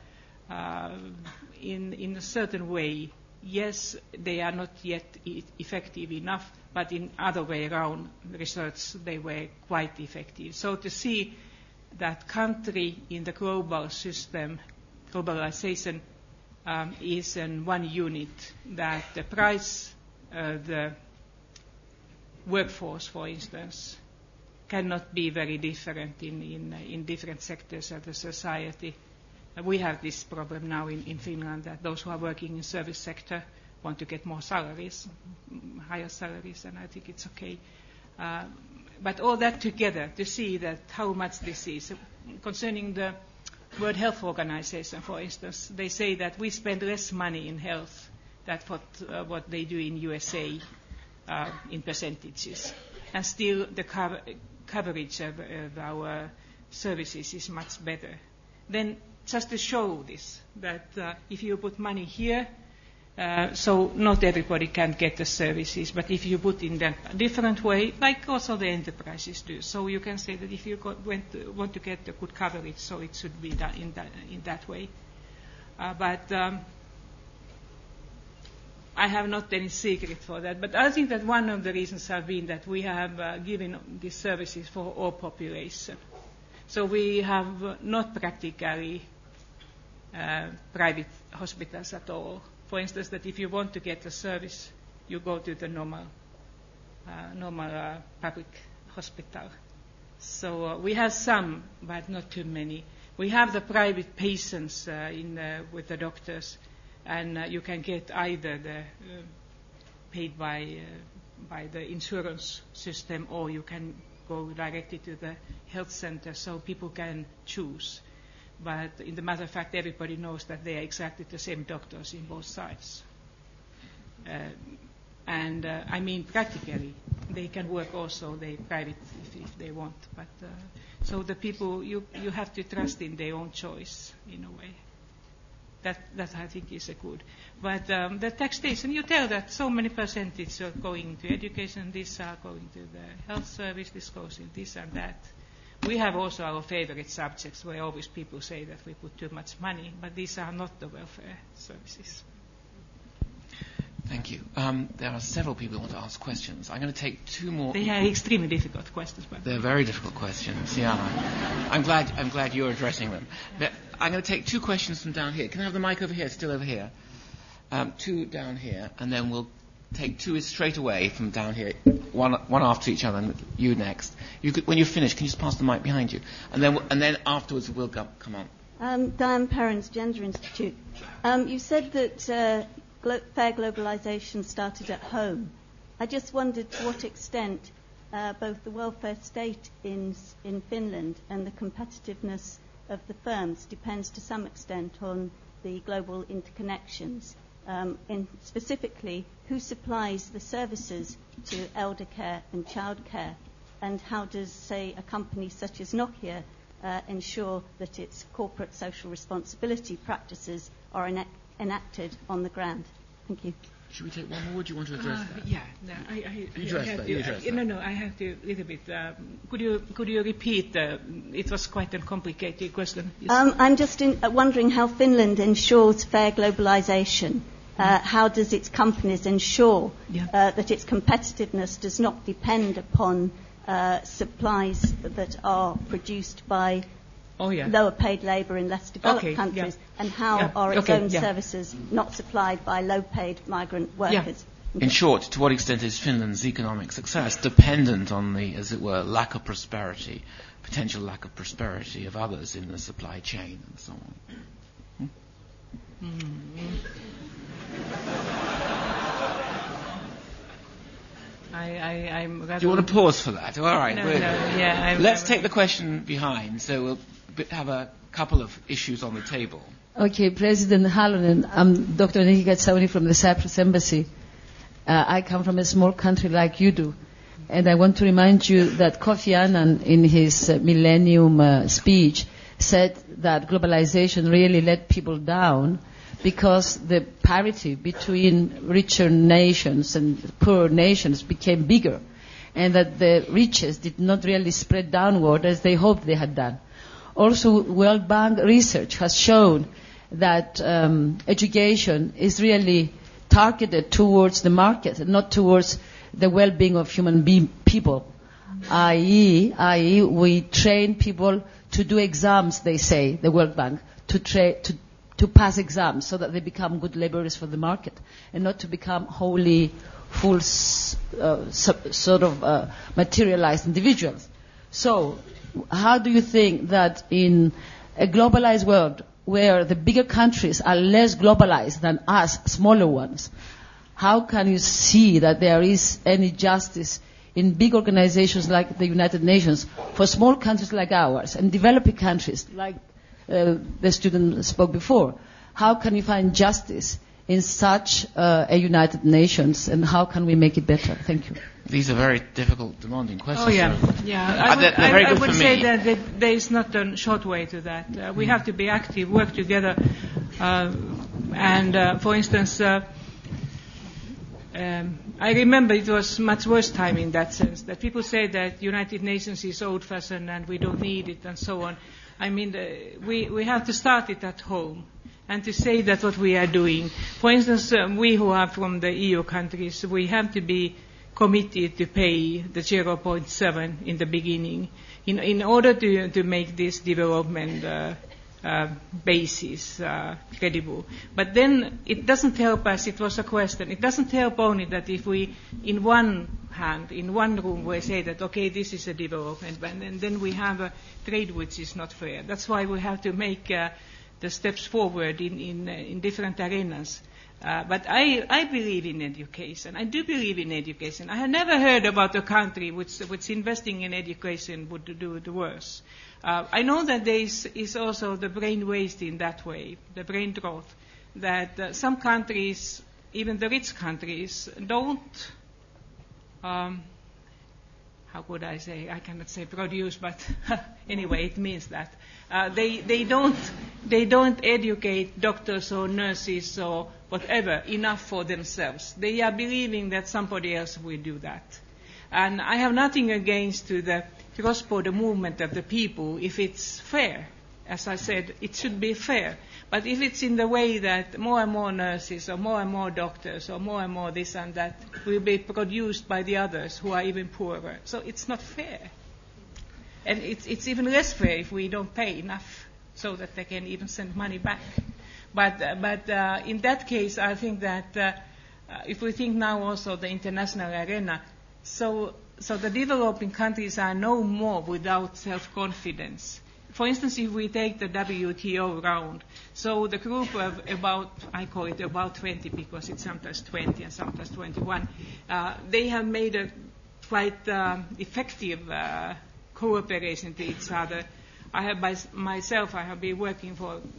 in a certain way, yes, they are not yet effective enough, but in other way around research, they were quite effective. So to see that country in the global system, globalization, is one unit, that the price, the workforce, for instance, cannot be very different in different sectors of the society. We have this problem now in Finland, that those who are working in service sector want to get more salaries, higher salaries, and I think it's okay. But all that together to see that how much this is. Concerning the World Health Organization, for instance, they say that we spend less money in health than what they do in USA in percentages. And still the coverage of our services is much better. Then just to show this, that if you put money here, so not everybody can get the services, but if you put in a different way, like also the enterprises do, so you can say that if you want to get a good coverage, so it should be done in that way. I have not any secret for that, but I think that one of the reasons have been that we have given these services for all population. So we have not practically private hospitals at all. For instance, that if you want to get a service, you go to the normal public hospital. So we have some, but not too many. We have the private patients with the doctors, and you can get either the paid by the insurance system, or you can go directly to the health center, so people can choose. But in the matter of fact, everybody knows that they are exactly the same doctors in both sides. I mean, practically, they can work also, they private if they want. But so the people, you have to trust in their own choice in a way. That I think is good. But the taxation, you tell that so many percentage are going to education, this are going to the health service, this goes in this and that. We have also our favorite subjects where always people say that we put too much money, but these are not the welfare services. Thank you. There are several people who want to ask questions. I'm going to take two more. They are extremely difficult questions. But they're very difficult questions, yeah. I'm glad you're addressing them. I'm going to take two questions from down here. Can I have the mic over here, still over here? Two down here, and then we'll take two straight away from down here, one after each other, and you next. You could, when you're finished, can you just pass the mic behind you? And then afterwards we'll go, come on. Diane Perrins, Gender Institute. You said that fair globalization started at home. I just wondered to what extent both the welfare state in Finland and the competitiveness of the firms depends to some extent on the global interconnections. And specifically, who supplies the services to elder care and childcare, and how does, say, a company such as Nokia ensure that its corporate social responsibility practices are enacted on the ground? Thank you. Should we take one more? Or do you want to address that? Yeah, no, I have to. No, I have to a little bit. Could you repeat? It was quite a complicated question. I'm just wondering how Finland ensures fair globalization. How does its companies ensure that its competitiveness does not depend upon supplies that are produced by lower-paid labour in less developed countries, and how are its own services not supplied by low-paid migrant workers? In short, to what extent is Finland's economic success dependent on the, as it were, potential lack of prosperity of others in the supply chain and so on? I'm rather... Do you want to pause for that? All right. Let's take the question behind, so we'll have a couple of issues on the table. Okay, President Halonen, I'm Dr. Niki Katsauri from the Cyprus Embassy. I come from a small country like you do. And I want to remind you that Kofi Annan, in his Millennium speech, said that globalization really let people down because the parity between richer nations and poorer nations became bigger, and that the riches did not really spread downward as they hoped they had done. Also, World Bank research has shown that education is really targeted towards the market and not towards the well-being of human people, i.e. we train people to do exams, they say, the World Bank, to pass exams so that they become good laborers for the market and not to become wholly full materialized individuals. So how do you think that in a globalized world where the bigger countries are less globalized than us, smaller ones, how can you see that there is any justice in big organizations like the United Nations for small countries like ours and developing countries like the student spoke before? How can you find justice in such a United Nations, and how can we make it better? Thank you. These are very difficult, demanding questions. Oh, yeah. I would say that there is not a short way to that. We have to be active, work together, and for instance, I remember it was much worse time in that sense, that people say that United Nations is old-fashioned and we don't need it and so on. I mean, we have to start it at home and to say that what we are doing. For instance, we who are from the EU countries, we have to be committed to pay the 0.7 in the beginning in order to make this development basis credible. But then it doesn't help us, it was a question, it doesn't help only that if we, in one hand, in one room, we say that, okay, this is a development, and then we have a trade which is not fair. That's why we have to make the steps forward in different arenas. But I believe in education. I do believe in education. I have never heard about a country which investing in education would do the worse. I know that there is also the brain waste in that way, the brain growth, that some countries, even the rich countries, don't, how could I say, I cannot say produce, but anyway, it means that. They don't educate doctors or nurses or whatever enough for themselves. They are believing that somebody else will do that. And I have nothing against to the cross-border movement of the people if it's fair. As I said, it should be fair. But if it's in the way that more and more nurses or more and more doctors or more and more this and that will be produced by the others who are even poorer, so it's not fair. And it's even less fair if we don't pay enough so that they can even send money back. But in that case, I think that if we think now also the international arena, so the developing countries are no more without self-confidence. For instance, if we take the WTO round, so the group of about, I call it about 20 because it's sometimes 20 and sometimes 21, they have made a quite effective cooperation to each other. I have been working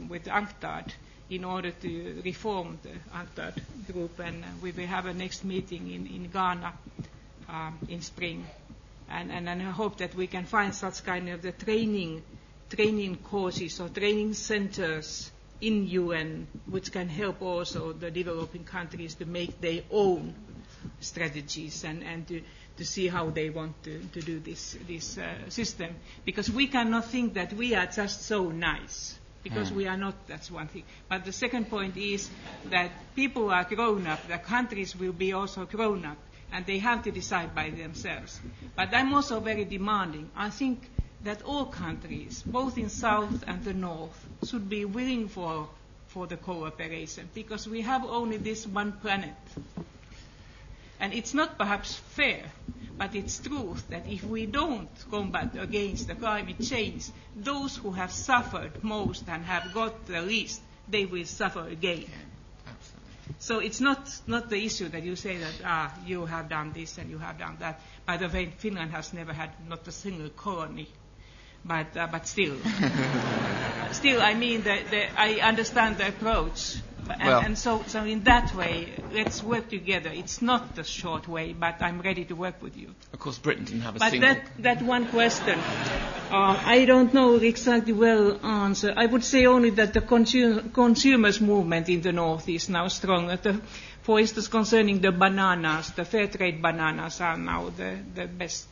with UNCTAD in order to reform the UNCTAD group, and we will have a next meeting in Ghana in spring. And I hope that we can find such kind of the training courses or training centers in UN, which can help also the developing countries to make their own strategies and to see how they want to do this system. Because we cannot think that we are just so nice, because we are not, that's one thing. But the second point is that people are grown up, the countries will be also grown up, and they have to decide by themselves. But I'm also very demanding. I think that all countries, both in South and the North, should be willing for the cooperation, because we have only this one planet. And it's not perhaps fair, but it's truth that if we don't combat against the climate change, those who have suffered most and have got the least, they will suffer again. Yeah, absolutely. So it's not the issue that you say that you have done this and you have done that. By the way, Finland has never had not a single colony, but still, I mean I understand the approach. And so in that way, let's work together. It's not the short way, but I'm ready to work with you. Of course, Britain didn't have a single... But that one question, I don't know exactly well answer. I would say only that the consumers' movement in the north is now stronger. For instance, concerning the bananas, the fair trade bananas are now the best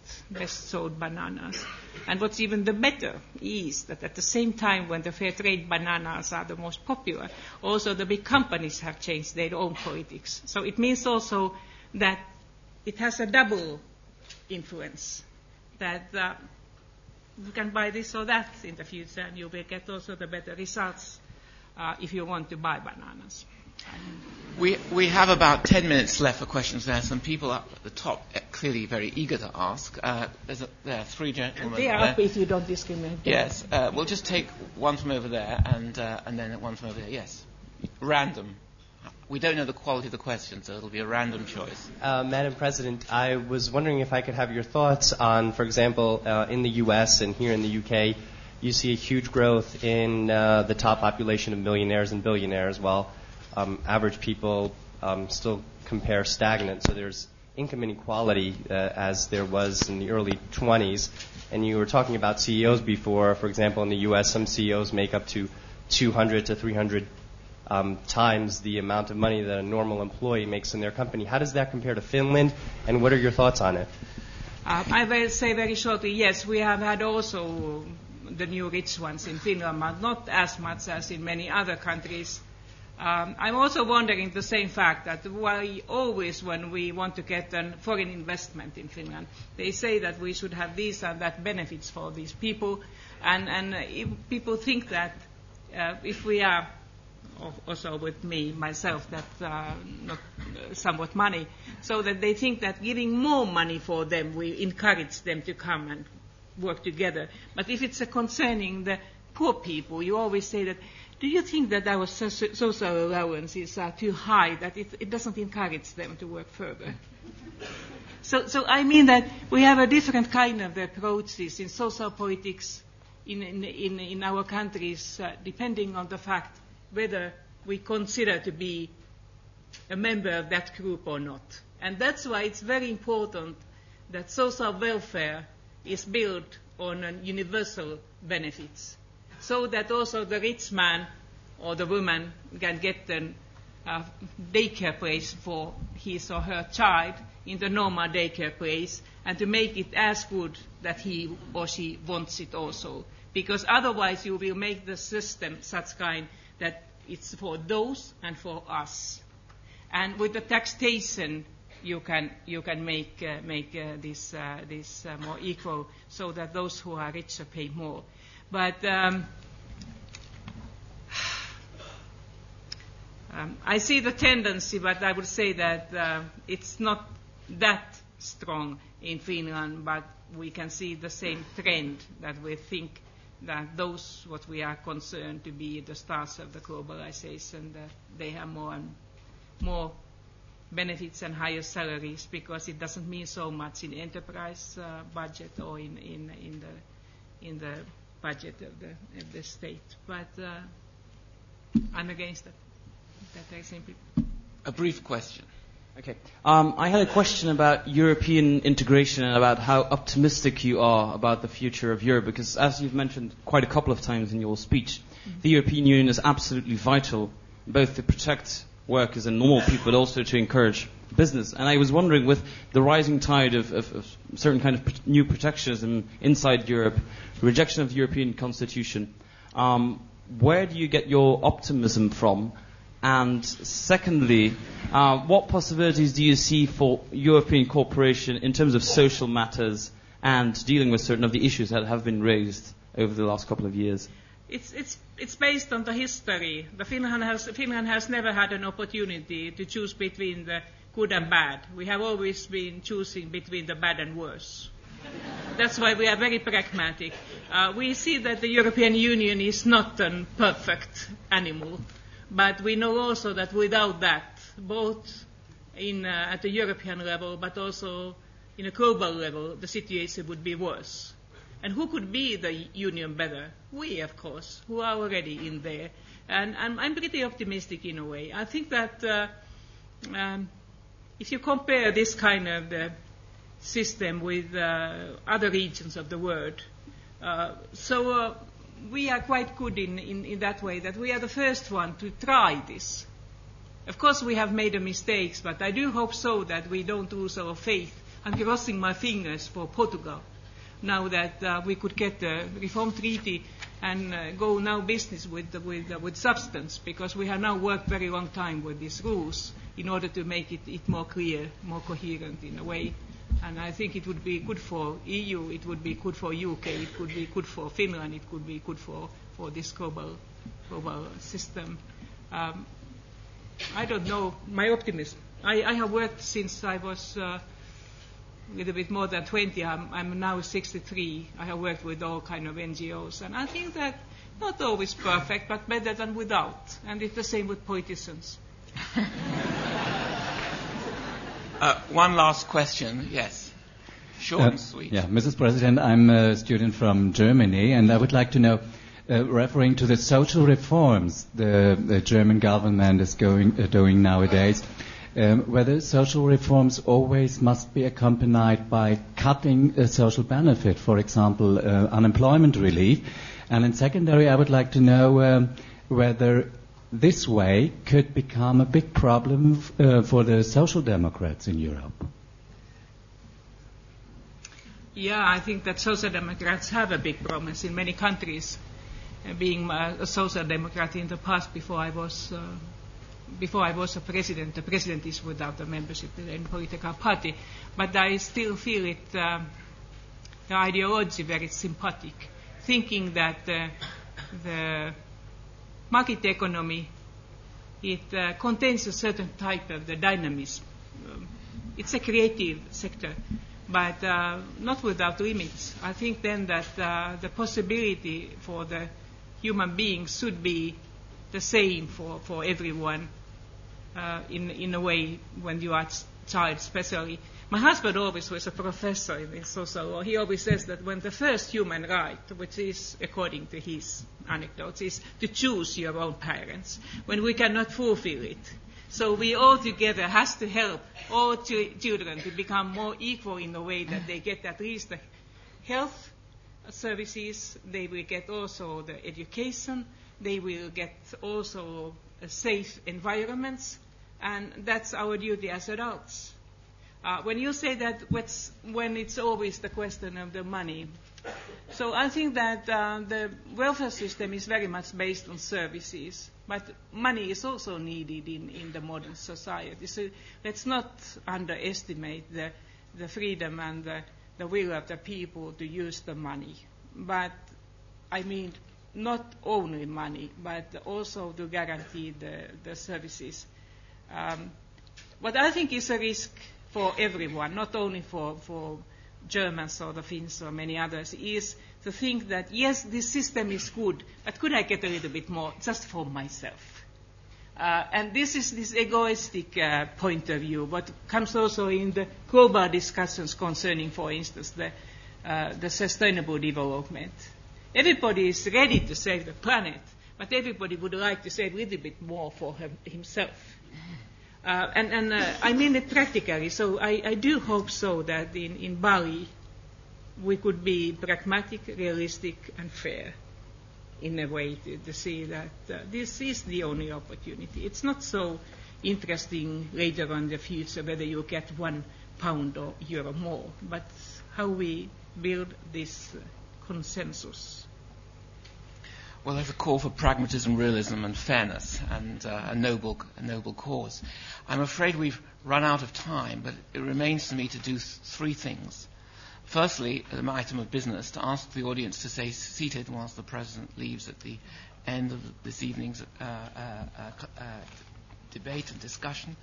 sold bananas. And what's even the better is that at the same time when the fair trade bananas are the most popular, also the big companies have changed their own politics. So it means also that it has a double influence, that you can buy this or that in the future and you will get also the better results if you want to buy bananas. We have about 10 minutes left for questions. There are some people up at the top clearly very eager to ask. There are three gentlemen. They are up if you don't discriminate. Yes. We'll just take one from over there and then one from over there. Yes. Random. We don't know the quality of the question, so it'll be a random choice. Madam President, I was wondering if I could have your thoughts on, for example, in the U.S. and here in the U.K., you see a huge growth in the top population of millionaires and billionaires, while average people still compare stagnant. So there's income inequality as there was in the early 20s. And you were talking about CEOs before. For example, in the U.S., some CEOs make up to 200 to 300 times the amount of money that a normal employee makes in their company. How does that compare to Finland, and what are your thoughts on it? I will say very shortly, yes, we have had also the new rich ones in Finland, but not as much as in many other countries. I'm also wondering the same fact that why always when we want to get a foreign investment in Finland, they say that we should have these and that benefits for these people. And if people think that if we are, also with me, myself, that not somewhat money, so that they think that giving more money for them, we encourage them to come and work together. But if it's concerning the poor people, you always say that, do you think that our social allowances are too high, that it doesn't encourage them to work further? So I mean that we have a different kind of approaches in social politics in our countries, depending on the fact whether we consider to be a member of that group or not. And that's why it's very important that social welfare is built on universal benefits, so that also the rich man or the woman can get a daycare place for his or her child in the normal daycare place, and to make it as good that he or she wants it also. Because otherwise you will make the system such kind that it's for those and for us. And with the taxation, you can make this more equal, so that those who are richer pay more. But I see the tendency, but I would say that it's not that strong in Finland, but we can see the same trend that we think that those what we are concerned to be the stars of the globalization, that they have more and more benefits and higher salaries, because it doesn't mean so much in enterprise budget or in the budget of the state, but I'm against it. That very simply. A brief question. Okay. I had a question about European integration and about how optimistic you are about the future of Europe, because as you've mentioned quite a couple of times in your speech, the European Union is absolutely vital, both to protect workers and normal people, but also to encourage business. And I was wondering, with the rising tide of certain kind of new protectionism inside Europe, rejection of the European Constitution, where do you get your optimism from? And secondly, what possibilities do you see for European cooperation in terms of social matters and dealing with certain of the issues that have been raised over the last couple of years? It's based on the history. Finland has never had an opportunity to choose between the good and bad. We have always been choosing between the bad and worse. That's why we are very pragmatic. We see that the European Union is not a perfect animal, but we know also that without that, both at the European level but also in a global level, the situation would be worse. And who could be the union better? We, of course, who are already in there. And I'm pretty optimistic in a way. I think that if you compare this kind of system with other regions of the world, we are quite good in that way, that we are the first one to try this. Of course, we have made mistakes, but I do hope so that we don't lose our faith. I'm crossing my fingers for Portugal now that we could get the reform treaty and go now business with substance, because we have now worked very long time with these rules in order to make it more clear, more coherent in a way. And I think it would be good for EU, it would be good for UK, it could be good for Finland, it could be good for this global system. I don't know, my optimism. I have worked since I was a little bit more than 20. I'm now 63. I have worked with all kind of NGOs. And I think that not always perfect, but better than without. And it's the same with politicians. One last question, yes. Short and sweet. Yeah, Mrs. President, I'm a student from Germany, and I would like to know, referring to the social reforms the German government is doing nowadays, whether social reforms always must be accompanied by cutting a social benefit, for example, unemployment relief. And in secondary, I would like to know whether this way could become a big problem for the social democrats in Europe. Yeah, I think that social democrats have a big problem in many countries. Being a social democrat in the past, before I was a president, the president is without a membership in political party, but I still feel it the ideology very sympathetic, thinking that the market economy, it contains a certain type of the dynamism. It's a creative sector, but not without limits. I think then that the possibility for the human beings should be the same for everyone in a way when you are a child especially. My husband always was a professor in social law. He always says that when the first human right, which is, according to his anecdotes, is to choose your own parents, when we cannot fulfill it. So we all together has to help all children to become more equal in the way that they get at least the health services, they will get also the education, they will get also safe environments, and that's our duty as adults. When you say that, when it's always the question of the money. So I think that the welfare system is very much based on services, but money is also needed in the modern society. So let's not underestimate the freedom and the will of the people to use the money. But I mean, not only money, but also to guarantee the services. What I think is a risk for everyone, not only for Germans or the Finns or many others, is to think that, yes, this system is good, but could I get a little bit more just for myself? And this is this egoistic point of view, what comes also in the global discussions concerning, for instance, the sustainable development. Everybody is ready to save the planet, but everybody would like to save a little bit more for himself. I mean it practically, so I do hope so that in Bali we could be pragmatic, realistic, and fair in a way to see that this is the only opportunity. It's not so interesting later on in the future whether you get £1 or euro more, but how we build this consensus. Well, there's a call for pragmatism, realism, and fairness, and a noble cause. I'm afraid we've run out of time, but it remains for me to do three things. Firstly, an item of business, to ask the audience to stay seated whilst the President leaves at the end of this evening's debate and discussion.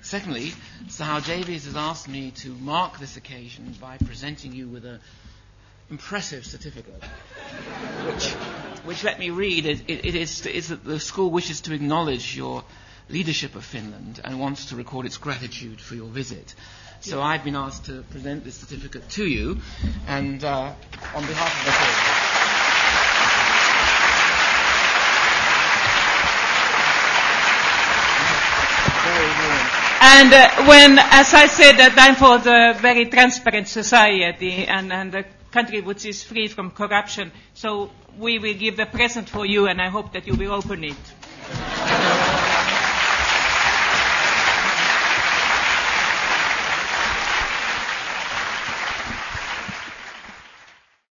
Secondly, Sir Howard Davies has asked me to mark this occasion by presenting you with an impressive certificate, which let me read. It is that the school wishes to acknowledge your leadership of Finland and wants to record its gratitude for your visit. So I've been asked to present this certificate to you, and on behalf of the board. And when, as I said, that I'm for the very transparent society and a country which is free from corruption, so we will give the present for you, and I hope that you will open it.